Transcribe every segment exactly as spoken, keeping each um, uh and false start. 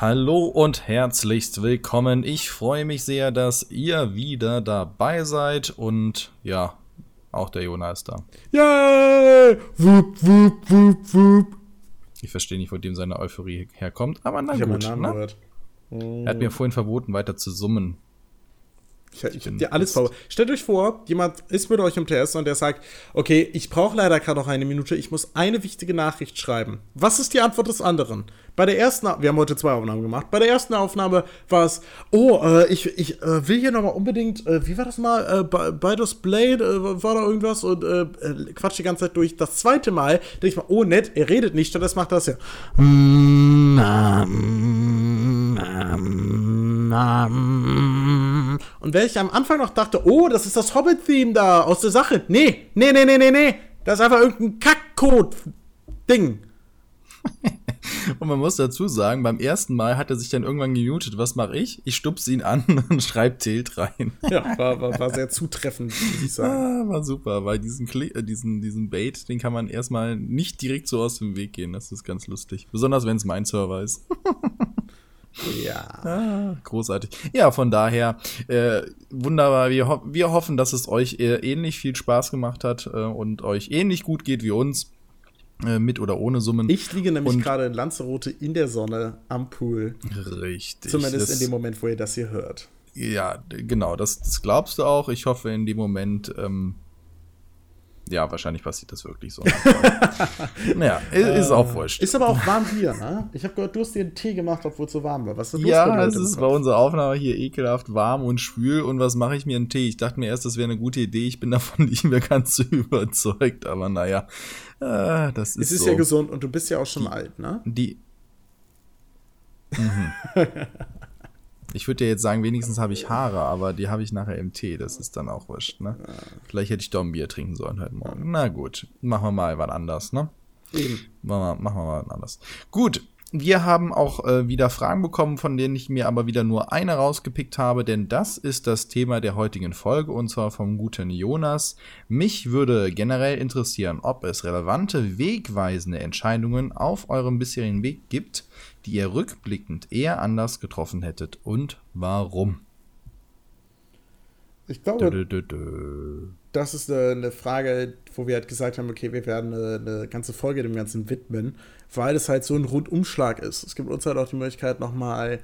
Hallo und herzlichst willkommen. Ich freue mich sehr, dass ihr wieder dabei seid und ja, auch der Jonas ist da. Yay! Wupp, wupp, wupp, wupp. Ich verstehe nicht, wo dem seine Euphorie herkommt, aber na ich gut. Namen na? Gehört. Er hat mir vorhin verboten, weiter zu summen. Ich, ich hab dir alles vor. Stellt euch vor, jemand ist mit euch im T S und der sagt, okay, ich brauche leider gerade noch eine Minute, ich muss eine wichtige Nachricht schreiben. Was ist die Antwort des anderen? Bei der ersten, wir haben heute zwei Aufnahmen gemacht, bei der ersten Aufnahme war es, oh, äh, ich, ich äh, will hier nochmal unbedingt, äh, wie war das mal, äh, bei, bei das Blade äh, war da irgendwas und äh, äh, quatscht die ganze Zeit durch. Das zweite Mal denke ich mal, oh nett, er redet nicht, stattdessen macht das ja. Mm, mm, mm, mm. Und wenn ich am Anfang noch dachte, oh, das ist das Hobbit-Theme da aus der Sache. Nee, nee, nee, nee, nee, nee. Das ist einfach irgendein Kackcode-Ding. Und man muss dazu sagen, beim ersten Mal hat er sich dann irgendwann gemutet. Was mache ich? Ich stupse ihn an und schreibe Tilt rein. Ja, war, war, war sehr zutreffend, muss ich sagen. Ja, war super, weil diesen, Kli- äh, diesen, diesen Bait, den kann man erstmal nicht direkt so aus dem Weg gehen. Das ist ganz lustig. Besonders, wenn es mein Server ist. Ja. Ah, großartig. Ja, von daher, äh, wunderbar. Wir, ho- wir hoffen, dass es euch ähnlich viel Spaß gemacht hat äh, und euch ähnlich gut geht wie uns, äh, mit oder ohne Summen. Ich liege nämlich gerade in Lanzarote in der Sonne am Pool. Richtig. Zumindest in dem Moment, wo ihr das hier hört. Ja, genau. Das, das glaubst du auch. Ich hoffe, in dem Moment, ähm, ja, wahrscheinlich passiert das wirklich so. Naja, ist, ist auch wurscht. Ist aber auch warm hier, ne? Ich habe gehört, du hast dir einen Tee gemacht, obwohl es so warm war. Was ist denn los? Ja, es ist bei unserer Aufnahme hier ekelhaft warm und schwül. Und was mache ich mir einen Tee? Ich dachte mir erst, das wäre eine gute Idee. Ich bin davon nicht mehr ganz überzeugt. Aber naja, äh, das ist so. Es ist so. Ja gesund und du bist ja auch schon die, alt, ne? Die. Mhm. Ich würde dir jetzt sagen, wenigstens habe ich Haare, aber die habe ich nachher im Tee. Das ist dann auch wurscht, ne? Ja. Vielleicht hätte ich doch ein Bier trinken sollen heute Morgen. Na gut, machen wir mal was anderes, ne? Eben. Machen wir, machen wir mal was anderes. Gut, wir haben auch äh, wieder Fragen bekommen, von denen ich mir aber wieder nur eine rausgepickt habe, denn das ist das Thema der heutigen Folge, und zwar vom guten Jonas. Mich würde generell interessieren, ob es relevante, wegweisende Entscheidungen auf eurem bisherigen Weg gibt, die ihr rückblickend eher anders getroffen hättet und warum? Ich glaube, dö, dö, dö. Das ist eine Frage, wo wir halt gesagt haben, okay, wir werden eine, eine ganze Folge dem Ganzen widmen, weil es halt so ein Rundumschlag ist. Es gibt uns halt auch die Möglichkeit, nochmal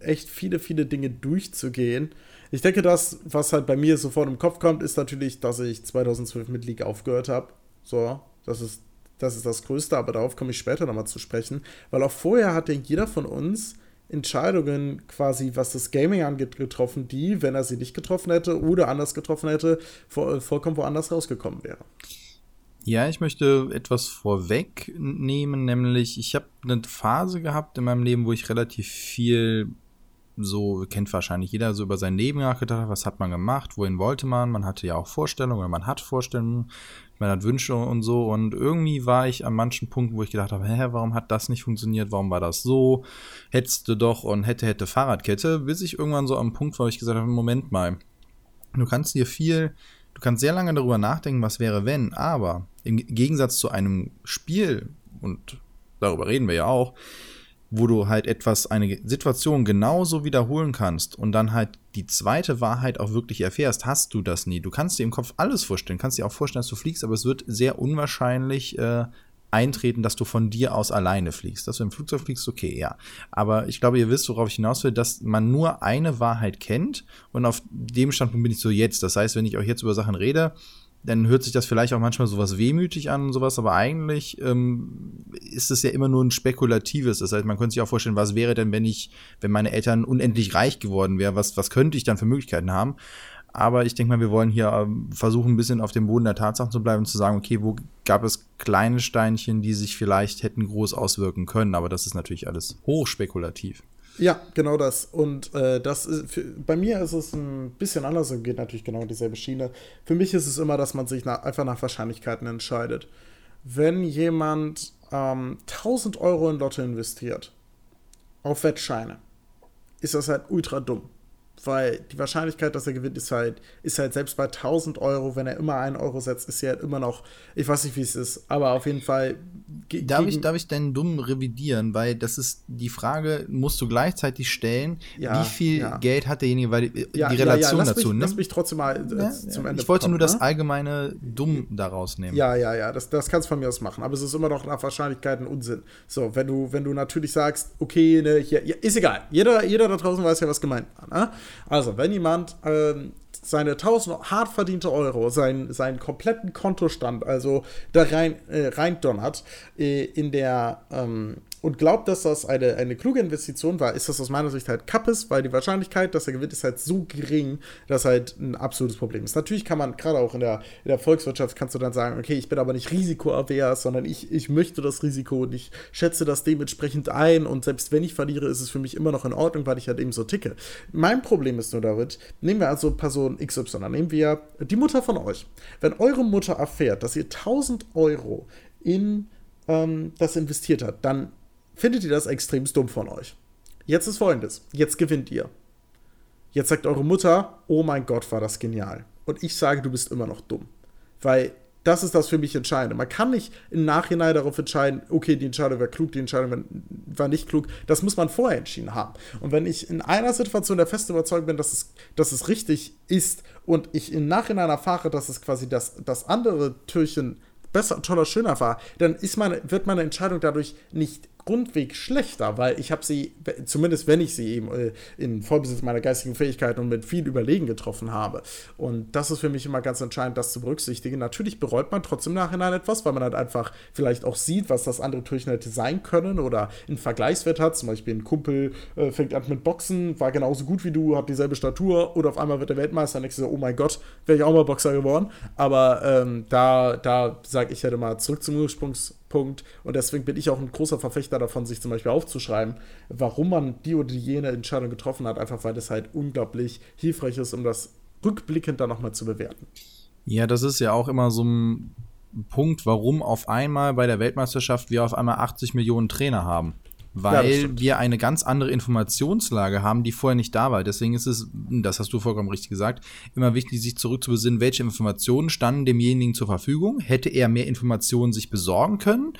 echt viele, viele Dinge durchzugehen. Ich denke, das, was halt bei mir sofort im Kopf kommt, ist natürlich, dass ich zweitausendzwölf mit League aufgehört habe. So, das ist Das ist das Größte, aber darauf komme ich später nochmal zu sprechen, weil auch vorher hat denn jeder von uns Entscheidungen quasi, was das Gaming angeht, getroffen, die, wenn er sie nicht getroffen hätte oder anders getroffen hätte, voll, vollkommen woanders rausgekommen wäre. Ja, ich möchte etwas vorwegnehmen, nämlich ich habe eine Phase gehabt in meinem Leben, wo ich relativ viel, so kennt wahrscheinlich jeder, so über sein Leben nachgedacht hat, was hat man gemacht, wohin wollte man, man hatte ja auch Vorstellungen oder man hat Vorstellungen, man hat Wünsche und so, und irgendwie war ich an manchen Punkten, wo ich gedacht habe, hä, warum hat das nicht funktioniert, warum war das so, hättest du doch und hätte, hätte Fahrradkette, bis ich irgendwann so am Punkt war, wo ich gesagt habe, Moment mal, du kannst dir viel, du kannst sehr lange darüber nachdenken, was wäre wenn, aber im Gegensatz zu einem Spiel, und darüber reden wir ja auch, wo du halt etwas, eine Situation genauso wiederholen kannst und dann halt die zweite Wahrheit auch wirklich erfährst, hast du das nie. Du kannst dir im Kopf alles vorstellen, kannst dir auch vorstellen, dass du fliegst, aber es wird sehr unwahrscheinlich äh, eintreten, dass du von dir aus alleine fliegst. Dass du im Flugzeug fliegst, okay, ja. Aber ich glaube, ihr wisst, worauf ich hinaus will, dass man nur eine Wahrheit kennt, und auf dem Standpunkt bin ich so jetzt. Das heißt, wenn ich euch jetzt über Sachen rede, dann hört sich das vielleicht auch manchmal sowas wehmütig an und sowas, aber eigentlich ähm, ist es ja immer nur ein spekulatives. Das heißt, man könnte sich auch vorstellen, was wäre denn, wenn ich, wenn meine Eltern unendlich reich geworden wären, was, was könnte ich dann für Möglichkeiten haben? Aber ich denke mal, wir wollen hier versuchen, ein bisschen auf dem Boden der Tatsachen zu bleiben und zu sagen, okay, wo gab es kleine Steinchen, die sich vielleicht hätten groß auswirken können, aber das ist natürlich alles hochspekulativ. Ja, genau das. Und äh, das ist, für, bei mir ist es ein bisschen anders und geht natürlich genau in dieselbe Schiene. Für mich ist es immer, dass man sich nach, einfach nach Wahrscheinlichkeiten entscheidet. Wenn jemand ähm, tausend Euro in Lotto investiert, auf Wettscheine, ist das halt ultra dumm. Weil die Wahrscheinlichkeit, dass er gewinnt, ist halt, ist halt selbst bei tausend Euro, wenn er immer einen Euro setzt, ist sie halt immer noch, ich weiß nicht, wie es ist, aber auf jeden Fall. Ge- darf, ich, darf ich deinen Dummen revidieren? Weil das ist, die Frage musst du gleichzeitig stellen, ja, wie viel ja. Geld hat derjenige, weil die, ja, die Relation ja, ja. dazu, mich, ne? Lass mich trotzdem mal äh, ja, zum ja. Ende Ich wollte bekommen, nur das ne? allgemeine Dumm daraus nehmen. Ja, ja, ja, das, das kannst du von mir aus machen, aber es ist immer noch nach Wahrscheinlichkeit ein Unsinn. So, wenn du, wenn du natürlich sagst, okay, ne, hier, ja, ist egal, jeder, jeder da draußen weiß ja, was gemeint war, ne? Also, wenn jemand ähm, seine tausend hart verdiente Euro, seinen, seinen kompletten Kontostand, also da rein, äh, rein donnert, äh, in der, ähm, und glaubt, dass das eine, eine kluge Investition war, ist das aus meiner Sicht halt Kappes, weil die Wahrscheinlichkeit, dass er gewinnt, ist halt so gering, dass halt ein absolutes Problem ist. Natürlich kann man, gerade auch in der, in der Volkswirtschaft, kannst du dann sagen, okay, ich bin aber nicht risikoavers, sondern ich, ich möchte das Risiko und ich schätze das dementsprechend ein und selbst wenn ich verliere, ist es für mich immer noch in Ordnung, weil ich halt eben so ticke. Mein Problem ist nur damit, nehmen wir also Person X Y, nehmen wir die Mutter von euch. Wenn eure Mutter erfährt, dass ihr tausend Euro in ähm, das investiert hat, dann findet ihr das extrem dumm von euch. Jetzt ist Folgendes. Jetzt gewinnt ihr. Jetzt sagt eure Mutter, oh mein Gott, war das genial. Und ich sage, du bist immer noch dumm. Weil das ist das für mich Entscheidende. Man kann nicht im Nachhinein darauf entscheiden, okay, die Entscheidung war klug, die Entscheidung war nicht klug. Das muss man vorher entschieden haben. Und wenn ich in einer Situation der festen Überzeugung bin, dass es, dass es richtig ist und ich im Nachhinein erfahre, dass es quasi das, das andere Türchen besser, toller, schöner war, dann ist meine, wird meine Entscheidung dadurch nicht grundweg schlechter, weil ich habe sie, zumindest wenn ich sie eben äh, in Vollbesitz meiner geistigen Fähigkeiten und mit viel Überlegen getroffen habe. Und das ist für mich immer ganz entscheidend, das zu berücksichtigen. Natürlich bereut man trotzdem im Nachhinein etwas, weil man halt einfach vielleicht auch sieht, was das andere Türchen hätte sein können oder einen Vergleichswert hat. Zum Beispiel ein Kumpel äh, fängt an mit Boxen, war genauso gut wie du, hat dieselbe Statur oder auf einmal wird er Weltmeister. Nächstes Jahr, oh mein Gott, wäre ich auch mal Boxer geworden. Aber ähm, da, da sage ich halt immer zurück zum Ursprungs- Punkt. Und deswegen bin ich auch ein großer Verfechter davon, sich zum Beispiel aufzuschreiben, warum man die oder jene Entscheidung getroffen hat, einfach weil das halt unglaublich hilfreich ist, um das rückblickend dann nochmal zu bewerten. Ja, das ist ja auch immer so ein Punkt, warum auf einmal bei der Weltmeisterschaft wir auf einmal achtzig Millionen Trainer haben. Weil ja, wir eine ganz andere Informationslage haben, die vorher nicht da war. Deswegen ist es, das hast du vollkommen richtig gesagt, immer wichtig, sich zurückzubesinnen, welche Informationen standen demjenigen zur Verfügung. Hätte er mehr Informationen sich besorgen können,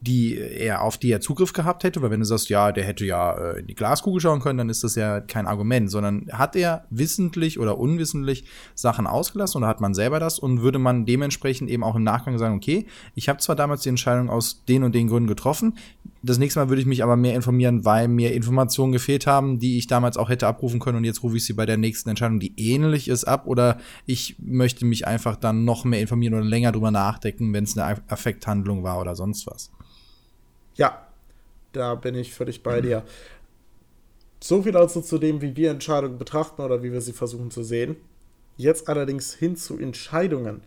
die er, auf die er Zugriff gehabt hätte? Weil wenn du sagst, ja, der hätte ja in die Glaskugel schauen können, dann ist das ja kein Argument. Sondern hat er wissentlich oder unwissentlich Sachen ausgelassen oder hat man selber das? Und würde man dementsprechend eben auch im Nachgang sagen, okay, ich habe zwar damals die Entscheidung aus den und den Gründen getroffen, das nächste Mal würde ich mich aber mehr informieren, weil mir Informationen gefehlt haben, die ich damals auch hätte abrufen können und jetzt rufe ich sie bei der nächsten Entscheidung, die ähnlich ist, ab oder ich möchte mich einfach dann noch mehr informieren oder länger drüber nachdenken, wenn es eine Affekthandlung war oder sonst was. Ja, da bin ich völlig bei mhm. dir. So viel also zu dem, wie wir Entscheidungen betrachten oder wie wir sie versuchen zu sehen. Jetzt allerdings hin zu Entscheidungen.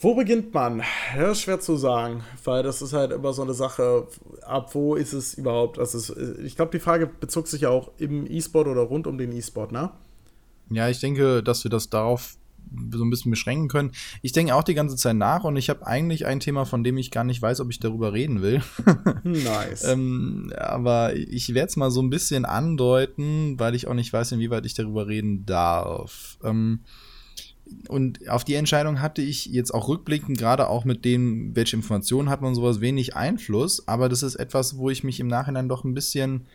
Wo beginnt man? Ja, schwer zu sagen, weil das ist halt immer so eine Sache, ab wo ist es überhaupt, also es, ich glaube, die Frage bezog sich ja auch im E-Sport oder rund um den E-Sport, ne? Ja, ich denke, dass wir das darauf so ein bisschen beschränken können. Ich denke auch die ganze Zeit nach und ich habe eigentlich ein Thema, von dem ich gar nicht weiß, ob ich darüber reden will. Nice. ähm, aber ich werde es mal so ein bisschen andeuten, weil ich auch nicht weiß, inwieweit ich darüber reden darf. Ähm, Und auf die Entscheidung hatte ich jetzt auch rückblickend, gerade auch mit dem, welche Informationen hat man sowas, wenig Einfluss. Aber das ist etwas, wo ich mich im Nachhinein doch ein bisschen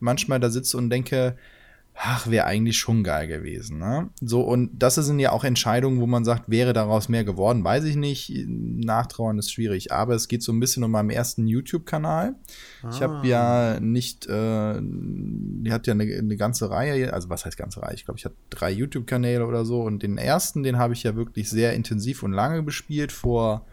manchmal da sitze und denke, ach, wäre eigentlich schon geil gewesen, ne? So, und das sind ja auch Entscheidungen, wo man sagt, wäre daraus mehr geworden, weiß ich nicht. Nachtrauern ist schwierig, aber es geht so ein bisschen um meinen ersten YouTube-Kanal. Ah. Ich habe ja nicht, äh, die hat ja eine, eine ganze Reihe, also was heißt ganze Reihe? Ich glaube, ich hatte drei YouTube-Kanäle oder so und den ersten, den habe ich ja wirklich sehr intensiv und lange bespielt. Vor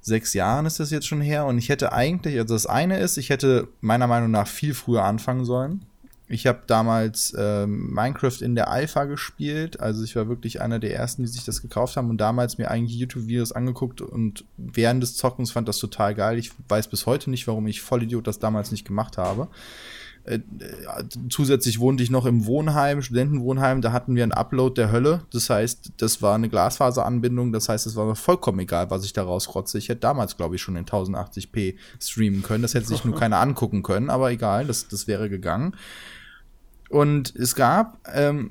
sechs Jahren ist das jetzt schon her und ich hätte eigentlich, also das eine ist, ich hätte meiner Meinung nach viel früher anfangen sollen. Ich habe damals äh, Minecraft in der Alpha gespielt, also ich war wirklich einer der ersten, die sich das gekauft haben und damals mir eigentlich YouTube-Videos angeguckt und während des Zockens fand das total geil. Ich weiß bis heute nicht, warum ich Vollidiot das damals nicht gemacht habe. Äh, äh, zusätzlich wohnte ich noch im Wohnheim, Studentenwohnheim, da hatten wir einen Upload der Hölle, das heißt, das war eine Glasfaseranbindung, das heißt, es war mir vollkommen egal, was ich da rausrotze. Ich hätte damals, glaube ich, schon in tausendachtzig p streamen können, das hätte sich nur keiner angucken können, aber egal, das, das wäre gegangen. Und es gab ähm,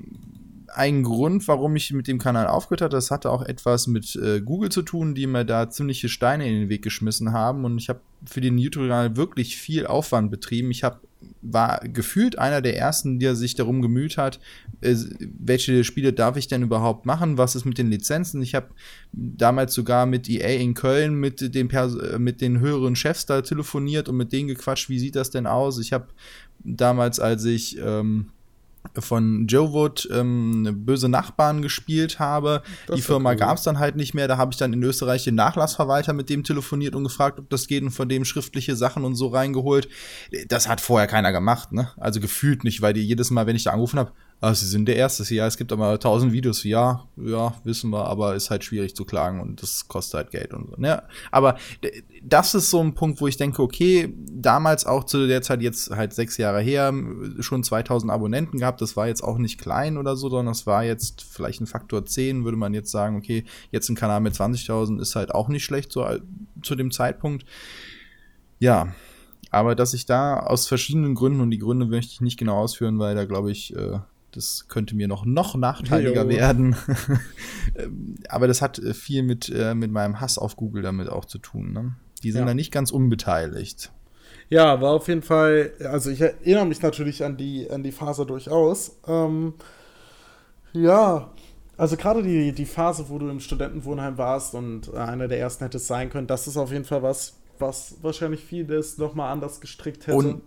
einen Grund, warum ich mit dem Kanal aufgehört hatte. Das hatte auch etwas mit äh, Google zu tun, die mir da ziemliche Steine in den Weg geschmissen haben. Und ich habe für den YouTube-Kanal wirklich viel Aufwand betrieben. Ich hab, war gefühlt einer der Ersten, der sich darum gemüht hat, äh, welche Spiele darf ich denn überhaupt machen? Was ist mit den Lizenzen? Ich habe damals sogar mit E A in Köln mit den, Pers- mit den höheren Chefs da telefoniert und mit denen gequatscht, wie sieht das denn aus? Ich habe damals, als ich ähm, von Joe Wood ähm, Böse Nachbarn gespielt habe. Das die Firma cool. gab es dann halt nicht mehr. Da habe ich dann in Österreich den Nachlassverwalter mit dem telefoniert und gefragt, ob das geht und von dem schriftliche Sachen und so reingeholt. Das hat vorher keiner gemacht, ne? Also gefühlt nicht, weil die jedes Mal, wenn ich da angerufen habe, ah, sie sind der Erste, ja, es gibt aber tausend Videos, ja, ja, wissen wir, aber ist halt schwierig zu klagen und das kostet halt Geld und so, ne? Aber d- das ist so ein Punkt, wo ich denke, okay, damals auch zu der Zeit, jetzt halt sechs Jahre her, schon zweitausend Abonnenten gehabt, das war jetzt auch nicht klein oder so, sondern das war jetzt vielleicht ein Faktor zehn, würde man jetzt sagen, okay, jetzt ein Kanal mit zwanzigtausend ist halt auch nicht schlecht, so zu dem Zeitpunkt, ja. Aber dass ich da aus verschiedenen Gründen, und die Gründe möchte ich nicht genau ausführen, weil da glaube ich, äh, das könnte mir noch, noch nachteiliger jo. werden. Aber das hat viel mit, äh, mit meinem Hass auf Google damit auch zu tun. Ne? Die sind ja. da nicht ganz unbeteiligt. Ja, war auf jeden Fall, also ich erinnere mich natürlich an die, an die Phase durchaus. Ähm, ja, also gerade die, die Phase, wo du im Studentenwohnheim warst und einer der Ersten hättest sein können, das ist auf jeden Fall was, was wahrscheinlich vieles nochmal anders gestrickt hätte. Und,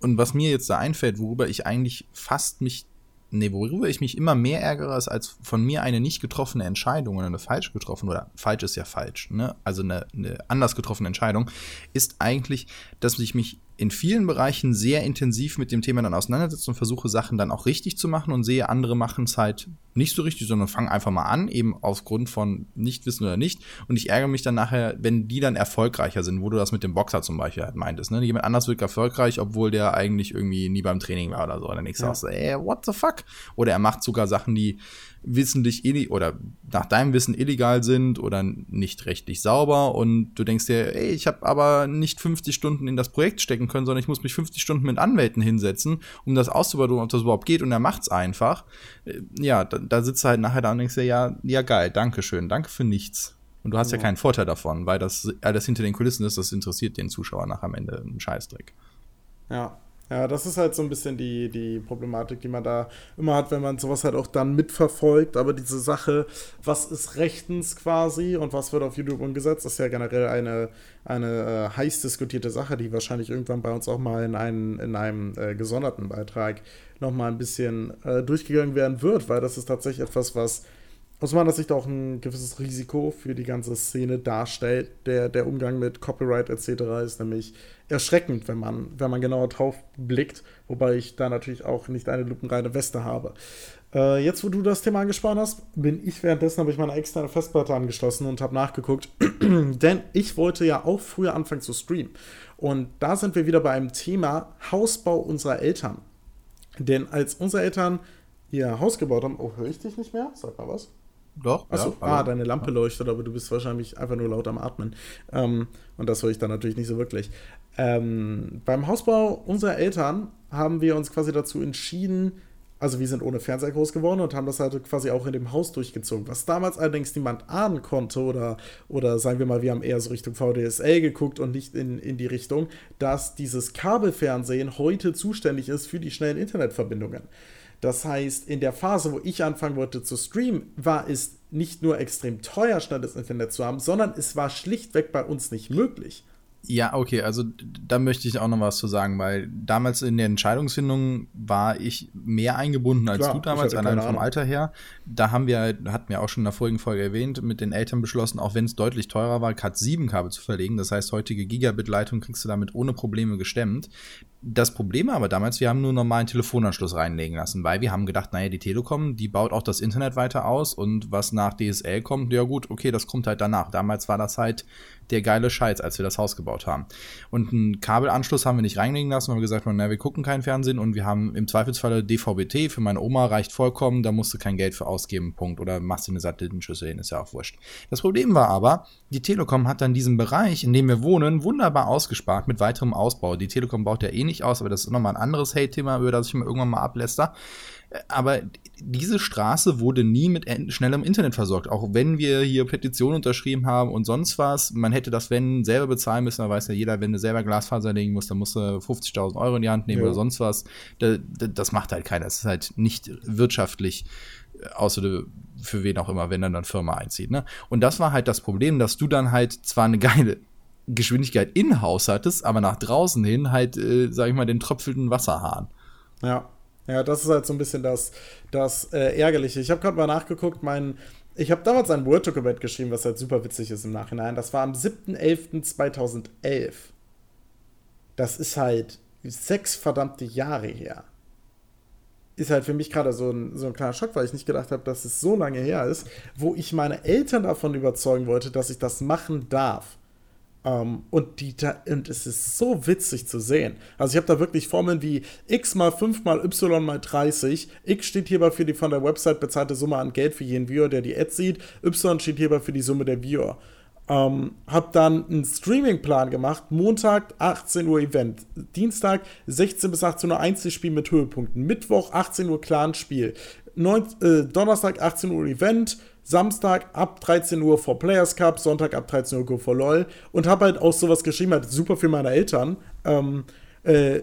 und was mir jetzt da einfällt, worüber ich eigentlich fast mich Nee, worüber ich mich immer mehr ärgere, ist als von mir eine nicht getroffene Entscheidung oder eine falsch getroffene, oder falsch ist ja falsch, ne? Also eine, eine anders getroffene Entscheidung, ist eigentlich, dass ich mich in vielen Bereichen sehr intensiv mit dem Thema dann auseinandersetze und versuche, Sachen dann auch richtig zu machen und sehe, andere machen es halt nicht so richtig, sondern fangen einfach mal an, eben aufgrund von Nichtwissen oder nicht. Und ich ärgere mich dann nachher, wenn die dann erfolgreicher sind, wo du das mit dem Boxer zum Beispiel halt meintest. Ne? Jemand anders wird erfolgreich, obwohl der eigentlich irgendwie nie beim Training war oder so. Und dann denkst du auch so, ey, what the fuck? Oder er macht sogar Sachen, die wissentlich illi- oder nach deinem Wissen illegal sind oder nicht rechtlich sauber und du denkst dir, ey, ich habe aber nicht fünfzig Stunden in das Projekt stecken können, sondern ich muss mich fünfzig Stunden mit Anwälten hinsetzen, um das auszubauen, ob das überhaupt geht und er macht's einfach. Ja, da, da sitzt du halt nachher da und denkst dir, ja, ja geil, danke schön, danke für nichts. Und du hast ja, ja keinen Vorteil davon, weil das alles hinter den Kulissen ist, das interessiert den Zuschauer nach am Ende einen Scheißdreck. Ja. Ja, das ist halt so ein bisschen die, die Problematik, die man da immer hat, wenn man sowas halt auch dann mitverfolgt. Aber diese Sache, was ist rechtens quasi und was wird auf YouTube umgesetzt, ist ja generell eine, eine äh, heiß diskutierte Sache, die wahrscheinlich irgendwann bei uns auch mal in, einen, in einem äh, gesonderten Beitrag nochmal ein bisschen äh, durchgegangen werden wird, weil das ist tatsächlich etwas, was aus meiner Sicht auch ein gewisses Risiko für die ganze Szene darstellt. Der, der Umgang mit Copyright et cetera ist nämlich erschreckend, wenn man, wenn man genauer drauf blickt, wobei ich da natürlich auch nicht eine lupenreine Weste habe. Äh, jetzt, wo du das Thema angesprochen hast, bin ich währenddessen, habe ich meine externe Festplatte angeschlossen und habe nachgeguckt, denn ich wollte ja auch früher anfangen zu streamen. Und da sind wir wieder bei einem Thema Hausbau unserer Eltern. Denn als unsere Eltern ihr Haus gebaut haben, oh, höre ich dich nicht mehr? Sag mal was. Doch. Achso, ja, ah, deine Lampe leuchtet, aber du bist wahrscheinlich einfach nur laut am Atmen. Ähm, und das höre ich dann natürlich nicht so wirklich. Ähm, beim Hausbau unserer Eltern haben wir uns quasi dazu entschieden, also wir sind ohne Fernseher groß geworden und haben das halt quasi auch in dem Haus durchgezogen. Was damals allerdings niemand ahnen konnte oder, oder sagen wir mal, wir haben eher so Richtung V D S L geguckt und nicht in, in die Richtung, dass dieses Kabelfernsehen heute zuständig ist für die schnellen Internetverbindungen. Das heißt, in der Phase, wo ich anfangen wollte zu streamen, war es nicht nur extrem teuer, schnelles Internet zu haben, sondern es war schlichtweg bei uns nicht möglich. Ja, okay, also da möchte ich auch noch was zu sagen, weil damals in der Entscheidungsfindung war ich mehr eingebunden als Klar, du damals, allein vom Alter her. Da haben wir, hatten wir auch schon in der vorigen Folge erwähnt, mit den Eltern beschlossen, auch wenn es deutlich teurer war, Cat sieben Kabel zu verlegen. Das heißt, heutige Gigabit-Leitung kriegst du damit ohne Probleme gestemmt. Das Problem aber damals, wir haben nur normalen Telefonanschluss reinlegen lassen, weil wir haben gedacht, naja, die Telekom, die baut auch das Internet weiter aus und was nach D S L kommt, ja gut, okay, das kommt halt danach. Damals war das halt der geile Scheiß, als wir das Haus gebaut haben. ausgebaut haben. Und einen Kabelanschluss haben wir nicht reinlegen lassen, weil wir gesagt haben, na, wir gucken keinen Fernsehen und wir haben im Zweifelsfalle D V B T, für meine Oma reicht vollkommen, da musst du kein Geld für ausgeben, Punkt. Oder machst du eine Satellitenschüssel hin, ist ja auch wurscht. Das Problem war aber, die Telekom hat dann diesen Bereich, in dem wir wohnen, wunderbar ausgespart mit weiterem Ausbau. Die Telekom baut ja eh nicht aus, aber das ist nochmal ein anderes Hate-Thema, über das ich mir irgendwann mal abläster. Aber diese Straße wurde nie mit schnellem Internet versorgt. Auch wenn wir hier Petitionen unterschrieben haben und sonst was. Man hätte das, wenn, selber bezahlen müssen. Da weiß ja jeder, wenn du selber Glasfaser legen musst, dann musst du fünfzigtausend Euro in die Hand nehmen, ja, oder sonst was. Das macht halt keiner. Das ist halt nicht wirtschaftlich, außer für wen auch immer, wenn dann eine Firma einzieht, ne? Und das war halt das Problem, dass du dann halt zwar eine geile Geschwindigkeit in-house hattest, aber nach draußen hin halt, äh, sag ich mal, den tröpfelnden Wasserhahn. Ja. Ja, das ist halt so ein bisschen das, das äh, Ärgerliche. Ich habe gerade mal nachgeguckt, mein, ich habe damals ein Word-Dokument geschrieben, was halt super witzig ist im Nachhinein. Das war am siebter elfter zweitausendelf. Das ist halt sechs verdammte Jahre her. Ist halt für mich gerade so ein, so ein kleiner Schock, weil ich nicht gedacht habe, dass es so lange her ist, wo ich meine Eltern davon überzeugen wollte, dass ich das machen darf. Um, und, die, und es ist so witzig zu sehen. Also ich habe da wirklich Formeln wie x mal fünf mal y mal dreißig. X steht hierbei für die von der Website bezahlte Summe an Geld für jeden Viewer, der die Ad sieht. Y steht hierbei für die Summe der Viewer. Um, hab dann einen Streaming-Plan gemacht. Montag achtzehn Uhr Event. Dienstag sechzehn bis achtzehn Uhr Einzelspiel mit Höhepunkten. Mittwoch achtzehn Uhr Clanspiel. neunzehn, äh, Donnerstag achtzehn Uhr Event. Samstag ab dreizehn Uhr vor Players Cup, Sonntag ab dreizehn Uhr Go for LOL und hab halt auch sowas geschrieben, halt super für meine Eltern. Ähm, äh,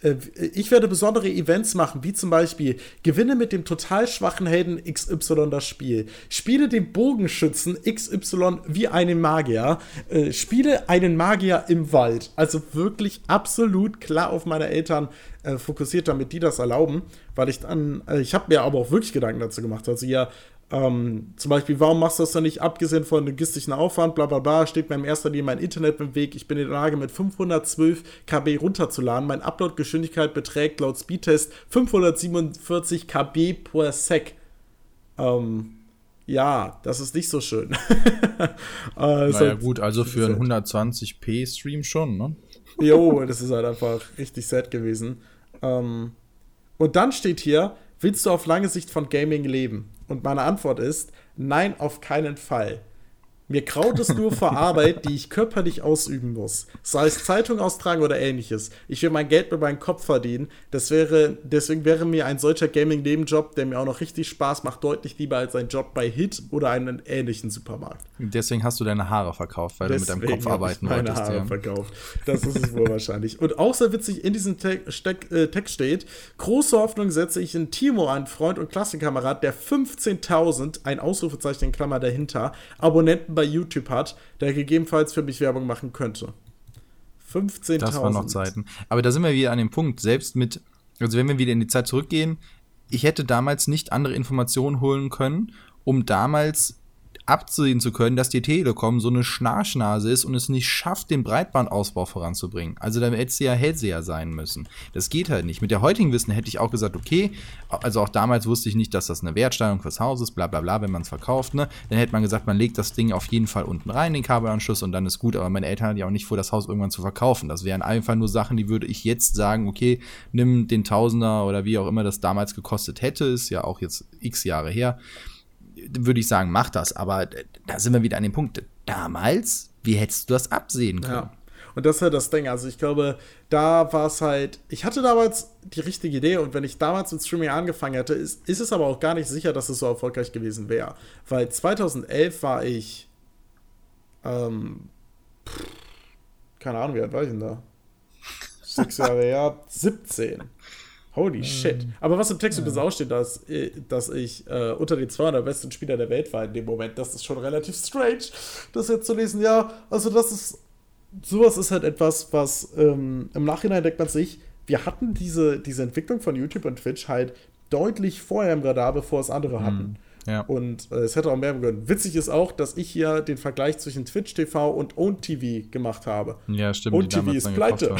äh, ich werde besondere Events machen, wie zum Beispiel gewinne mit dem total schwachen Helden X Y das Spiel, spiele den Bogenschützen X Y wie einen Magier, äh, spiele einen Magier im Wald. Also wirklich absolut klar auf meine Eltern äh, fokussiert, damit die das erlauben, weil ich dann, äh, ich habe mir aber auch wirklich Gedanken dazu gemacht, also ja, Um, zum Beispiel, warum machst du das dann nicht, abgesehen von logistischen Aufwand, bla bla bla, steht mir im ersten Linie mein Internet im Weg, ich bin in der Lage, mit fünfhundertzwölf Kilobyte runterzuladen, mein Upload-Geschwindigkeit beträgt laut Speedtest fünfhundertsiebenundvierzig Kilobyte pro Sec. Um, ja, das ist nicht so schön. uh, naja halt gut, also für einen hundertzwanzig p Stream schon, ne? Jo, das ist halt einfach richtig sad gewesen. Um, und dann steht hier, willst du auf lange Sicht von Gaming leben? Und meine Antwort ist, nein, auf keinen Fall. Mir graut es nur vor Arbeit, die ich körperlich ausüben muss. Sei es Zeitung austragen oder ähnliches. Ich will mein Geld mit meinem Kopf verdienen. Das wäre, deswegen wäre mir ein solcher Gaming-Nebenjob, der mir auch noch richtig Spaß macht, deutlich lieber als ein Job bei Hit oder einem ähnlichen Supermarkt. Deswegen hast du deine Haare verkauft, weil deswegen du mit deinem Kopf arbeiten wolltest. Deswegen habe ich meine wolltest, Haare ja. verkauft. Das ist es wohl wahrscheinlich. Und auch sehr witzig, in diesem Te- Steck, äh, Text steht, große Hoffnung setze ich in Timo, einen Freund und Klassenkamerad, der fünfzehntausend, ein Ausrufezeichen in Klammer dahinter, Abonnenten bei YouTube hat, der gegebenenfalls für mich Werbung machen könnte. fünfzehntausend. Das waren noch Zeiten. Aber da sind wir wieder an dem Punkt, selbst mit, also wenn wir wieder in die Zeit zurückgehen, ich hätte damals nicht andere Informationen holen können, um damals abzusehen zu können, dass die Telekom so eine Schnarchnase ist und es nicht schafft, den Breitbandausbau voranzubringen. Also da hätte sie ja Hellseher sein müssen. Das geht halt nicht. Mit der heutigen Wissen hätte ich auch gesagt, okay, also auch damals wusste ich nicht, dass das eine Wertsteigerung fürs Haus ist, bla bla bla, wenn man es verkauft, ne? Dann hätte man gesagt, man legt das Ding auf jeden Fall unten rein, den Kabelanschluss, und dann ist gut. Aber meine Eltern hatten ja auch nicht vor, das Haus irgendwann zu verkaufen. Das wären einfach nur Sachen, die würde ich jetzt sagen, okay, nimm den Tausender oder wie auch immer das damals gekostet hätte, ist ja auch jetzt x Jahre her, würde ich sagen, mach das. Aber da sind wir wieder an dem Punkt. Damals, wie hättest du das absehen können? Ja. Und das ist halt das Ding. Also ich glaube, da war es halt, ich hatte damals die richtige Idee, und wenn ich damals mit Streaming angefangen hätte, ist, ist es aber auch gar nicht sicher, dass es so erfolgreich gewesen wäre. Weil zweitausendelf war ich ähm, pff, keine Ahnung, wie alt war ich denn da? Sechs Jahre her, siebzehn. Holy ähm, shit. Aber was im Text übrigens ja. auch steht, dass, dass ich äh, unter den zweihundert besten Spielern der Welt war in dem Moment, das ist schon relativ strange, das jetzt zu lesen. Ja, also das ist, sowas ist halt etwas, was ähm, im Nachhinein denkt man sich, wir hatten diese, diese Entwicklung von YouTube und Twitch halt deutlich vorher im Radar, bevor es andere mhm. hatten. Ja. Und äh, es hätte auch mehr können. Witzig ist auch, dass ich hier den Vergleich zwischen Twitch T V und OwnTV gemacht habe. Ja, stimmt. OwnTV ist pleite.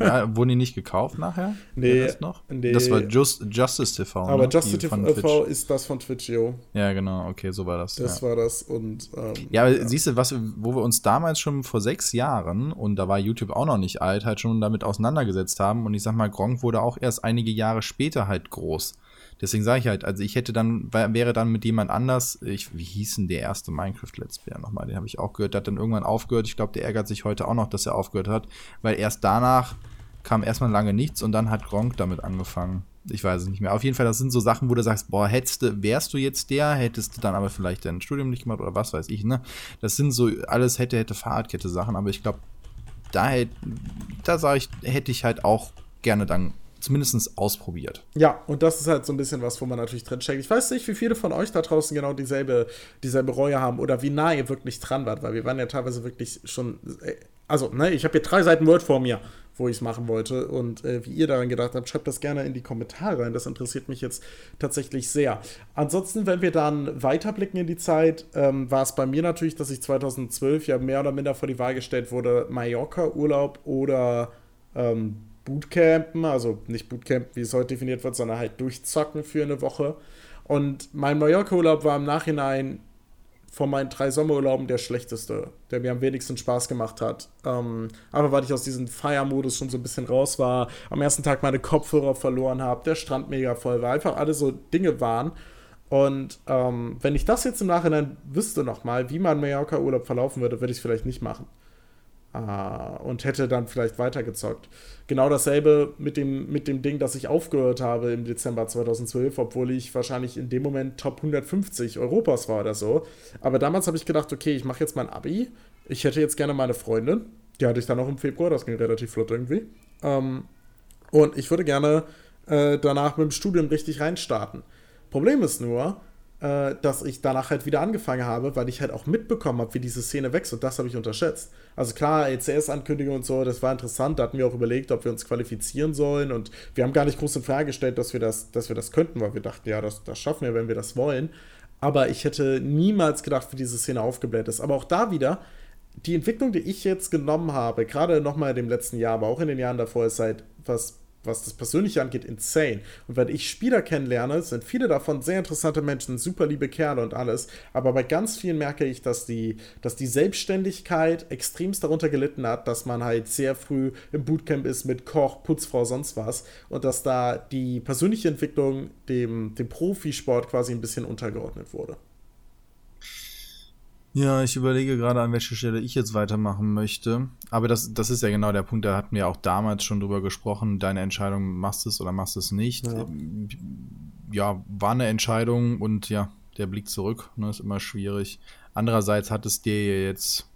Ja, wurden die nicht gekauft nachher? Nee. Das, noch? nee. das war Just, JusticeTV. Aber ne? JusticeTV ist das von Twitch, jo. Ja, genau. Okay, so war das. Das ja. war das. Und, ähm, ja, aber ja. siehst du, was, wo wir uns damals schon vor sechs Jahren, und da war YouTube auch noch nicht alt, halt schon damit auseinandergesetzt haben. Und ich sag mal, Gronkh wurde auch erst einige Jahre später halt groß. Deswegen sage ich halt, also ich hätte dann, wäre dann mit jemand anders, ich, wie hieß denn der erste Minecraft-Let's Player nochmal, den habe ich auch gehört, der hat dann irgendwann aufgehört, ich glaube, der ärgert sich heute auch noch, dass er aufgehört hat, weil erst danach kam erstmal lange nichts und dann hat Gronkh damit angefangen. Ich weiß es nicht mehr. Auf jeden Fall, das sind so Sachen, wo du sagst, boah, hättest du, wärst du jetzt der, hättest du dann aber vielleicht dein Studium nicht gemacht oder was weiß ich, ne? Das sind so alles hätte, hätte, Fahrradkette-Sachen, aber ich glaube, da, da sage ich, hätte ich halt auch gerne dann zumindest ausprobiert. Ja, und das ist halt so ein bisschen was, wo man natürlich drin steckt. Ich weiß nicht, wie viele von euch da draußen genau dieselbe, dieselbe Reue haben oder wie nah ihr wirklich dran wart, weil wir waren ja teilweise wirklich schon, also, ne, ich habe hier drei Seiten Word vor mir, wo ich es machen wollte und äh, wie ihr daran gedacht habt, schreibt das gerne in die Kommentare rein, das interessiert mich jetzt tatsächlich sehr. Ansonsten, wenn wir dann weiterblicken in die Zeit, ähm, war es bei mir natürlich, dass ich zweitausendzwölf ja mehr oder minder vor die Wahl gestellt wurde, Mallorca-Urlaub oder, ähm, Bootcampen, also nicht Bootcamp, wie es heute definiert wird, sondern halt durchzocken für eine Woche. Und mein Mallorca-Urlaub war im Nachhinein von meinen drei Sommerurlauben der schlechteste, der mir am wenigsten Spaß gemacht hat. Ähm, aber weil ich aus diesem Feiermodus schon so ein bisschen raus war, am ersten Tag meine Kopfhörer verloren habe, der Strand mega voll war, einfach alle so Dinge waren. Und ähm, wenn ich das jetzt im Nachhinein wüsste nochmal, wie mein Mallorca-Urlaub verlaufen würde, würde ich es vielleicht nicht machen. Ah, und hätte dann vielleicht weitergezockt. Genau dasselbe mit dem, mit dem Ding, das ich aufgehört habe im Dezember zweitausendzwölf, obwohl ich wahrscheinlich in dem Moment Top hundertfünfzig Europas war oder so. Aber damals habe ich gedacht, okay, ich mache jetzt mein Abi. Ich hätte jetzt gerne meine Freundin. Die hatte ich dann auch im Februar, das ging relativ flott irgendwie. Ähm, und ich würde gerne äh, danach mit dem Studium richtig reinstarten. Problem ist nur, dass ich danach halt wieder angefangen habe, weil ich halt auch mitbekommen habe, wie diese Szene wächst und das habe ich unterschätzt. Also klar, E C S-Ankündigung und so, das war interessant, da hatten wir auch überlegt, ob wir uns qualifizieren sollen und wir haben gar nicht groß in Frage gestellt, dass wir das, dass wir das könnten, weil wir dachten, ja, das, das schaffen wir, wenn wir das wollen. Aber ich hätte niemals gedacht, wie diese Szene aufgebläht ist. Aber auch da wieder, die Entwicklung, die ich jetzt genommen habe, gerade nochmal in dem letzten Jahr, aber auch in den Jahren davor, ist halt was was das Persönliche angeht, insane. Und wenn ich Spieler kennenlerne, sind viele davon sehr interessante Menschen, super liebe Kerle und alles, aber bei ganz vielen merke ich, dass die, dass die Selbstständigkeit extremst darunter gelitten hat, dass man halt sehr früh im Bootcamp ist mit Koch, Putzfrau, sonst was und dass da die persönliche Entwicklung dem, dem Profisport quasi ein bisschen untergeordnet wurde. Ja, ich überlege gerade, an welcher Stelle ich jetzt weitermachen möchte. Aber das, das ist ja genau der Punkt, da hatten wir auch damals schon drüber gesprochen, deine Entscheidung, machst du es oder machst du es nicht. Ja. ja, war eine Entscheidung und ja, der Blick zurück, ne, ist immer schwierig. Andererseits hat es dir jetzt,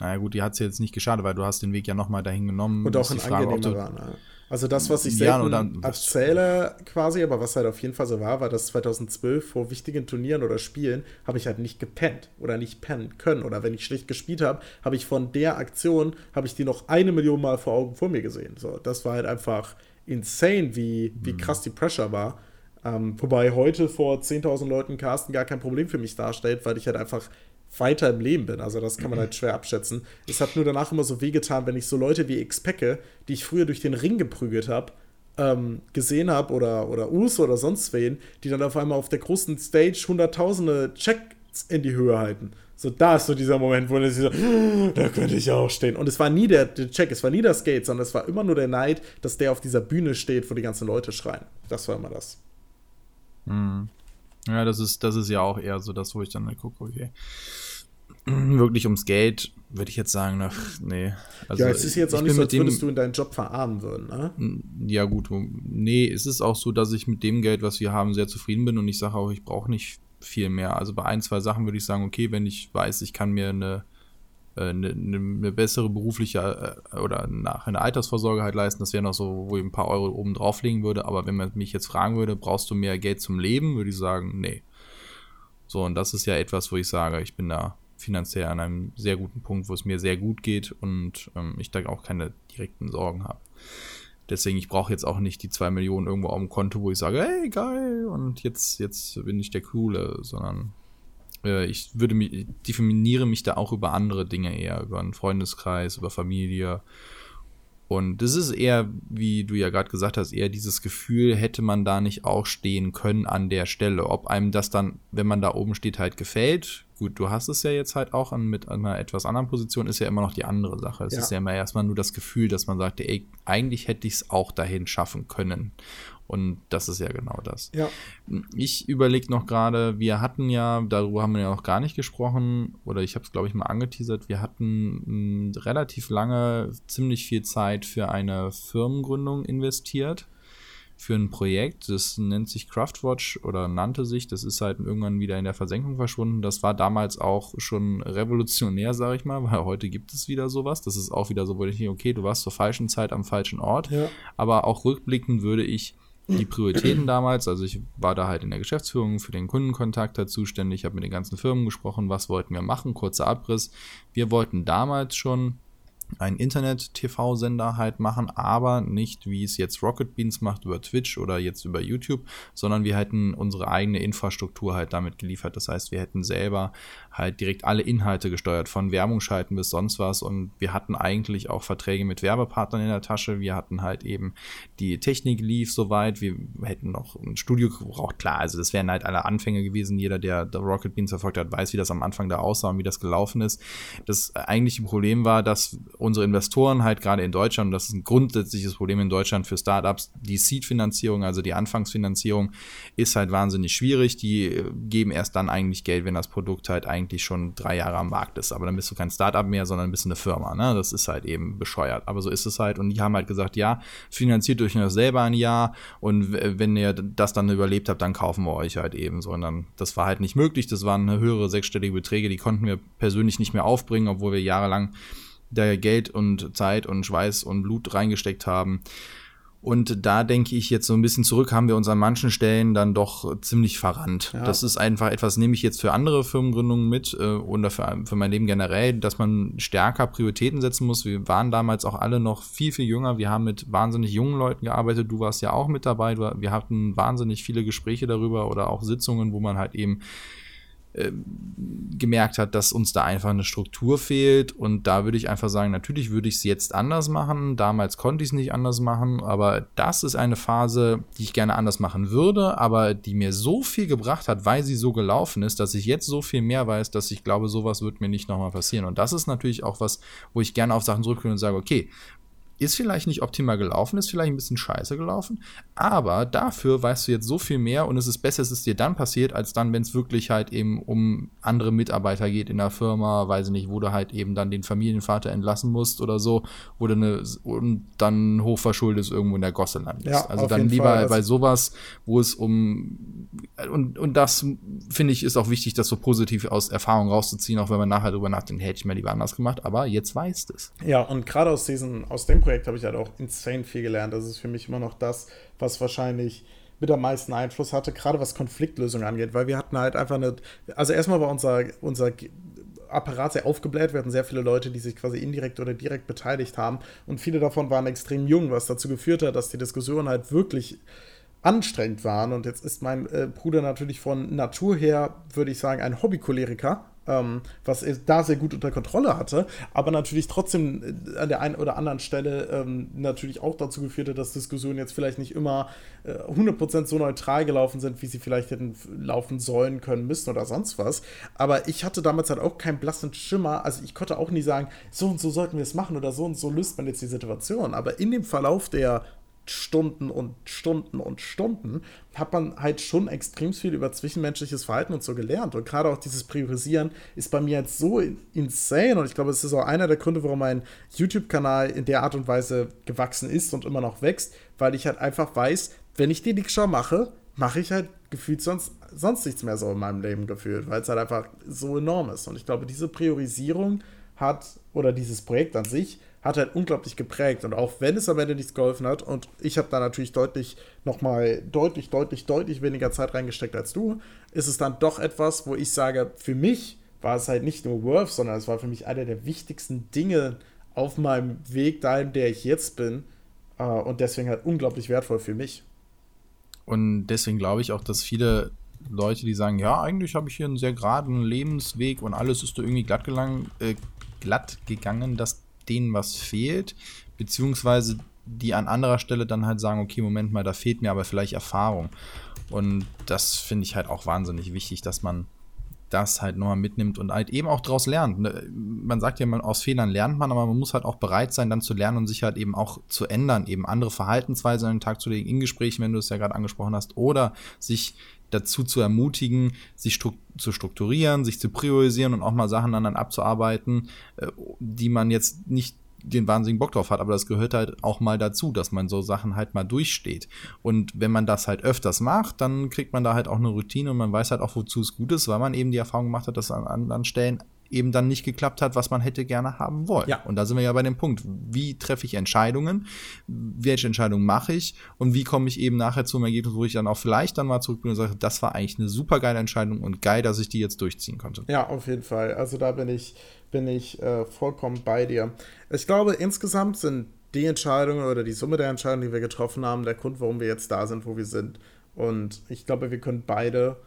naja gut, dir hat es jetzt nicht geschadet, weil du hast den Weg ja nochmal dahin genommen. Und auch in angenehmerer, ne? Also das, was ich selten ja, dann, erzähle quasi, aber was halt auf jeden Fall so war, war, dass zweitausendzwölf vor wichtigen Turnieren oder Spielen habe ich halt nicht gepennt oder nicht pennen können. Oder wenn ich schlecht gespielt habe, habe ich von der Aktion, habe ich die noch eine Million Mal vor Augen vor mir gesehen. So, das war halt einfach insane, wie, wie krass die Pressure war. Ähm, wobei heute vor zehntausend Leuten Carsten gar kein Problem für mich darstellt, weil ich halt einfach weiter im Leben bin, also das kann man halt schwer abschätzen. Es hat nur danach immer so wehgetan, wenn ich so Leute wie xPeke, die ich früher durch den Ring geprügelt habe, ähm, gesehen habe oder, oder Uso oder sonst wen, die dann auf einmal auf der großen Stage hunderttausende Checks in die Höhe halten. So, da ist so dieser Moment, wo ich so, da könnte ich auch stehen. Und es war nie der, der Check, es war nie das Skate, sondern es war immer nur der Neid, dass der auf dieser Bühne steht, wo die ganzen Leute schreien. Das war immer das. Mhm. Ja, das ist, das ist ja auch eher so das, wo ich dann gucke, okay. Wirklich ums Geld würde ich jetzt sagen, ach, nee. Also, ja, es ist jetzt auch nicht so, als würdest du in deinen Job verarmen würden, ne? Ja, gut. Nee, es ist auch so, dass ich mit dem Geld, was wir haben, sehr zufrieden bin und ich sage auch, ich brauche nicht viel mehr. Also bei ein, zwei Sachen würde ich sagen, okay, wenn ich weiß, ich kann mir eine, eine, eine bessere berufliche oder nach einer Altersvorsorge halt leisten, das wäre noch so, wo ich ein paar Euro oben drauflegen würde, aber wenn man mich jetzt fragen würde, brauchst du mehr Geld zum Leben, würde ich sagen, nee. So, und das ist ja etwas, wo ich sage, ich bin da finanziell an einem sehr guten Punkt, wo es mir sehr gut geht und ähm, ich da auch keine direkten Sorgen habe. Deswegen, ich brauche jetzt auch nicht die zwei Millionen irgendwo auf dem Konto, wo ich sage, hey, geil, und jetzt, jetzt bin ich der Coole, sondern äh, ich würde mich, definiere mich da auch über andere Dinge eher, über einen Freundeskreis, über Familie. Und das ist eher, wie du ja gerade gesagt hast, eher dieses Gefühl, hätte man da nicht auch stehen können an der Stelle. Ob einem das dann, wenn man da oben steht, halt gefällt. Gut, du hast es ja jetzt halt auch an, mit einer etwas anderen Position, ist ja immer noch die andere Sache. Es ja. ist ja immer erstmal nur das Gefühl, dass man sagt, ey, eigentlich hätte ich es auch dahin schaffen können. Und das ist ja genau das. Ja. Ich überlege noch gerade, wir hatten ja, darüber haben wir ja noch gar nicht gesprochen, oder ich habe es, glaube ich, mal angeteasert, wir hatten mh, relativ lange ziemlich viel Zeit für eine Firmengründung investiert, für ein Projekt, das nennt sich Craftwatch oder nannte sich, das ist halt irgendwann wieder in der Versenkung verschwunden. Das war damals auch schon revolutionär, sage ich mal, weil heute gibt es wieder sowas. Das ist auch wieder so, wo ich denke, okay, du warst zur falschen Zeit am falschen Ort. Ja. Aber auch rückblickend würde ich die Prioritäten damals, also ich war da halt in der Geschäftsführung für den Kundenkontakt halt zuständig, habe mit den ganzen Firmen gesprochen, was wollten wir machen, kurzer Abriss. Wir wollten damals schon einen Internet-T V-Sender halt machen, aber nicht, wie es jetzt Rocket Beans macht, über Twitch oder jetzt über YouTube, sondern wir hätten unsere eigene Infrastruktur halt damit geliefert. Das heißt, wir hätten selber halt direkt alle Inhalte gesteuert, von Werbung schalten bis sonst was, und wir hatten eigentlich auch Verträge mit Werbepartnern in der Tasche. Wir hatten halt eben, die Technik lief soweit, wir hätten noch ein Studio gebraucht, klar, also das wären halt alle Anfänge gewesen. Jeder, der Rocket Beans verfolgt hat, weiß, wie das am Anfang da aussah und wie das gelaufen ist. Das eigentliche Problem war, dass unsere Investoren halt gerade in Deutschland, und das ist ein grundsätzliches Problem in Deutschland für Startups, die Seed-Finanzierung, also die Anfangsfinanzierung, ist halt wahnsinnig schwierig. Die geben erst dann eigentlich Geld, wenn das Produkt halt eigentlich schon drei Jahre am Markt ist. Aber dann bist du kein Startup mehr, sondern bist eine Firma. Ne? Das ist halt eben bescheuert. Aber so ist es halt. Und die haben halt gesagt, ja, finanziert euch nur selber ein Jahr, und wenn ihr das dann überlebt habt, dann kaufen wir euch halt eben so. Und dann, das war halt nicht möglich. Das waren höhere sechsstellige Beträge, die konnten wir persönlich nicht mehr aufbringen, obwohl wir jahrelang da Geld und Zeit und Schweiß und Blut reingesteckt haben. Und da denke ich jetzt so ein bisschen zurück, haben wir uns an manchen Stellen dann doch ziemlich verrannt. Ja. Das ist einfach etwas, nehme ich jetzt für andere Firmengründungen mit äh, oder für, für mein Leben generell, dass man stärker Prioritäten setzen muss. Wir waren damals auch alle noch viel, viel jünger. Wir haben mit wahnsinnig jungen Leuten gearbeitet. Du warst ja auch mit dabei. Wir hatten wahnsinnig viele Gespräche darüber oder auch Sitzungen, wo man halt eben gemerkt hat, dass uns da einfach eine Struktur fehlt. Und da würde ich einfach sagen, natürlich würde ich es jetzt anders machen. Damals konnte ich es nicht anders machen, aber das ist eine Phase, die ich gerne anders machen würde, aber die mir so viel gebracht hat, weil sie so gelaufen ist, dass ich jetzt so viel mehr weiß, dass ich glaube, sowas wird mir nicht nochmal passieren. Und das ist natürlich auch was, wo ich gerne auf Sachen zurückkomme und sage, okay, ist vielleicht nicht optimal gelaufen, ist vielleicht ein bisschen scheiße gelaufen, aber dafür weißt du jetzt so viel mehr, und es ist besser, es ist dir dann passiert, als dann, wenn es wirklich halt eben um andere Mitarbeiter geht in der Firma, weiß ich nicht, wo du halt eben dann den Familienvater entlassen musst oder so, wo du eine, und dann hochverschuldet irgendwo in der Gosse landest. Ja, also dann lieber Fall bei sowas, wo es um, und, und das finde ich ist auch wichtig, das so positiv aus Erfahrung rauszuziehen, auch wenn man nachher drüber nachdenkt, hätte ich mir lieber anders gemacht, aber jetzt weißt es. Ja, und gerade aus diesen, aus dem Projekt habe ich halt auch insane viel gelernt. Das ist für mich immer noch das, was wahrscheinlich mit am meisten Einfluss hatte, gerade was Konfliktlösung angeht, weil wir hatten halt einfach eine, also erstmal war unser, unser Apparat sehr aufgebläht, wir hatten sehr viele Leute, die sich quasi indirekt oder direkt beteiligt haben, und viele davon waren extrem jung, was dazu geführt hat, dass die Diskussionen halt wirklich anstrengend waren. Und jetzt ist mein äh, Bruder natürlich von Natur her, würde ich sagen, ein Hobbycholeriker, Ähm, was er da sehr gut unter Kontrolle hatte, aber natürlich trotzdem an der einen oder anderen Stelle ähm, natürlich auch dazu geführt hat, dass Diskussionen jetzt vielleicht nicht immer äh, hundert Prozent so neutral gelaufen sind, wie sie vielleicht hätten laufen sollen, können, müssen oder sonst was. Aber ich hatte damals halt auch keinen blassen Schimmer, also ich konnte auch nie sagen, so und so sollten wir es machen oder so und so löst man jetzt die Situation. Aber in dem Verlauf der Stunden und Stunden und Stunden hat man halt schon extrem viel über zwischenmenschliches Verhalten und so gelernt, und gerade auch dieses Priorisieren ist bei mir jetzt so insane, und ich glaube, es ist auch einer der Gründe, warum mein YouTube-Kanal in der Art und Weise gewachsen ist und immer noch wächst, weil ich halt einfach weiß, wenn ich die Dickshow mache, mache ich halt gefühlt sonst, sonst nichts mehr so in meinem Leben gefühlt, weil es halt einfach so enorm ist, und ich glaube, diese Priorisierung hat, oder dieses Projekt an sich, hat halt unglaublich geprägt, und auch wenn es am Ende nichts geholfen hat, und ich habe da natürlich deutlich nochmal deutlich, deutlich, deutlich weniger Zeit reingesteckt als du, ist es dann doch etwas, wo ich sage, für mich war es halt nicht nur worth, sondern es war für mich einer der wichtigsten Dinge auf meinem Weg dahin, der ich jetzt bin, äh, und deswegen halt unglaublich wertvoll für mich. Und deswegen glaube ich auch, dass viele Leute, die sagen, ja, eigentlich habe ich hier einen sehr geraden Lebensweg und alles ist da irgendwie glatt gelang, äh, glatt gegangen, dass denen was fehlt, beziehungsweise die an anderer Stelle dann halt sagen, okay, Moment mal, da fehlt mir aber vielleicht Erfahrung. Und das finde ich halt auch wahnsinnig wichtig, dass man das halt nochmal mitnimmt und halt eben auch daraus lernt. Man sagt ja, man aus Fehlern lernt man, aber man muss halt auch bereit sein, dann zu lernen und sich halt eben auch zu ändern, eben andere Verhaltensweisen an den Tag zu legen, in Gesprächen, wenn du es ja gerade angesprochen hast, oder sich dazu zu ermutigen, sich struk- zu strukturieren, sich zu priorisieren und auch mal Sachen dann abzuarbeiten, die man jetzt nicht den wahnsinnigen Bock drauf hat, aber das gehört halt auch mal dazu, dass man so Sachen halt mal durchsteht. Und wenn man das halt öfters macht, dann kriegt man da halt auch eine Routine und man weiß halt auch, wozu es gut ist, weil man eben die Erfahrung gemacht hat, dass an anderen Stellen eben dann nicht geklappt hat, was man hätte gerne haben wollen. Ja. Und da sind wir ja bei dem Punkt, wie treffe ich Entscheidungen, welche Entscheidungen mache ich und wie komme ich eben nachher zum Ergebnis, wo ich dann auch vielleicht dann mal zurückbringe und sage, das war eigentlich eine super geile Entscheidung und geil, dass ich die jetzt durchziehen konnte. Ja, auf jeden Fall. Also da bin ich, bin ich äh, vollkommen bei dir. Ich glaube, insgesamt sind die Entscheidungen oder die Summe der Entscheidungen, die wir getroffen haben, der Grund, warum wir jetzt da sind, wo wir sind. Und ich glaube, wir können beide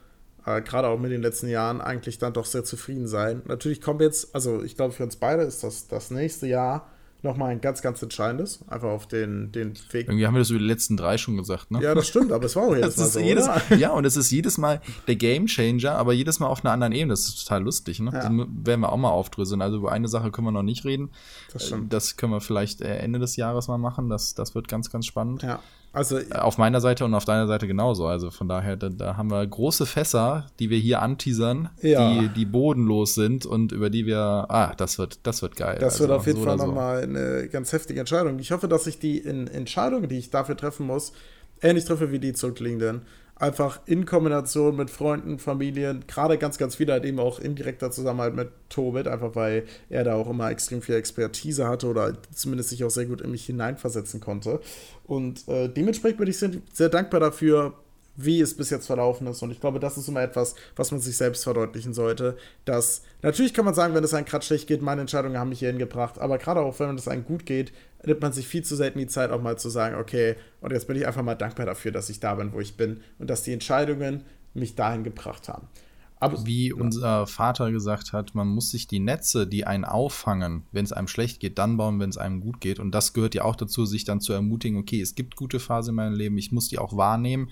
gerade auch mit den letzten Jahren eigentlich dann doch sehr zufrieden sein. Natürlich kommt jetzt, also ich glaube für uns beide ist das das nächste Jahr nochmal ein ganz, ganz entscheidendes, einfach auf den, den Weg. Irgendwie haben wir das über die letzten drei schon gesagt, ne? Ja, das stimmt, aber es war auch jedes Mal so, jedes, ja, und es ist jedes Mal der Gamechanger, aber jedes Mal auf einer anderen Ebene. Das ist total lustig, ne? Ja. Das werden wir auch mal aufdröseln. Also über eine Sache können wir noch nicht reden. Das stimmt. Das können wir vielleicht Ende des Jahres mal machen. Das, das wird ganz, ganz spannend. Ja. Also, auf meiner Seite und auf deiner Seite genauso. Also von daher, da, da haben wir große Fässer, die wir hier anteasern, ja, die, die bodenlos sind und über die wir, ah, das wird, das wird geil. Das also wird auf jeden so Fall so nochmal eine ganz heftige Entscheidung. Ich hoffe, dass ich die in Entscheidungen, die ich dafür treffen muss, ähnlich treffe wie die zurückliegenden. Einfach in Kombination mit Freunden, Familien, gerade ganz, ganz viel halt eben auch in direkter Zusammenhalt mit Tobit, einfach weil er da auch immer extrem viel Expertise hatte oder zumindest sich auch sehr gut in mich hineinversetzen konnte. Und äh, dementsprechend bin ich sehr, sehr dankbar dafür, wie es bis jetzt verlaufen ist. Und ich glaube, das ist immer etwas, was man sich selbst verdeutlichen sollte. Dass natürlich kann man sagen, wenn es einem gerade schlecht geht, meine Entscheidungen haben mich hierhin gebracht. Aber gerade auch, wenn es einem gut geht, nimmt man sich viel zu selten die Zeit, auch mal zu sagen, okay, und jetzt bin ich einfach mal dankbar dafür, dass ich da bin, wo ich bin. Und dass die Entscheidungen mich dahin gebracht haben. Aber wie unser Vater gesagt hat, man muss sich die Netze, die einen auffangen, wenn es einem schlecht geht, dann bauen, wenn es einem gut geht. Und das gehört ja auch dazu, sich dann zu ermutigen, okay, es gibt gute Phasen in meinem Leben, ich muss die auch wahrnehmen,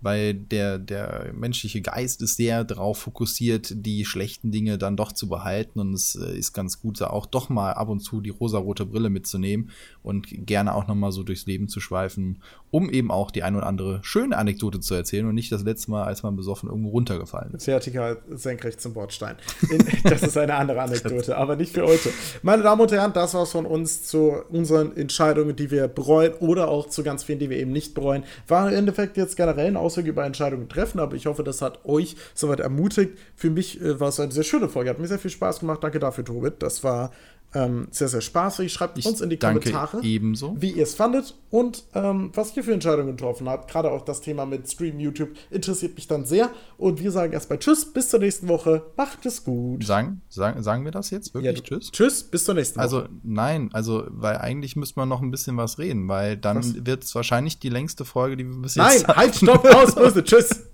weil der, der menschliche Geist ist sehr darauf fokussiert, die schlechten Dinge dann doch zu behalten. Und es ist ganz gut, da auch doch mal ab und zu die rosarote Brille mitzunehmen und gerne auch nochmal so durchs Leben zu schweifen, um eben auch die ein oder andere schöne Anekdote zu erzählen und nicht das letzte Mal, als man besoffen irgendwo runtergefallen ist. Fertiger senkrecht zum Bordstein. Das ist eine andere Anekdote, aber nicht für heute. Meine Damen und Herren, das war's von uns zu unseren Entscheidungen, die wir bereuen oder auch zu ganz vielen, die wir eben nicht bereuen. War im Endeffekt jetzt generell ein Ausweg über Entscheidungen treffen, aber ich hoffe, das hat euch soweit ermutigt. Für mich äh, war es eine sehr schöne Folge, hat mir sehr viel Spaß gemacht. Danke dafür, Tobit. Das war ähm, sehr, sehr spaßig. Schreibt ich uns in die Kommentare, ebenso, wie ihr es fandet und ähm, was ihr für Entscheidungen getroffen habt. Gerade auch das Thema mit Stream, YouTube interessiert mich dann sehr. Und wir sagen erstmal Tschüss, bis zur nächsten Woche. Macht es gut. Sagen, sagen, sagen wir das jetzt wirklich? Ja, tschüss? Tschüss, bis zur nächsten Woche. Also nein, also weil eigentlich müsste man noch ein bisschen was reden, weil dann wird es wahrscheinlich die längste Folge, die wir bis jetzt nein, hatten. Halt, stopp, aus, Böse, tschüss.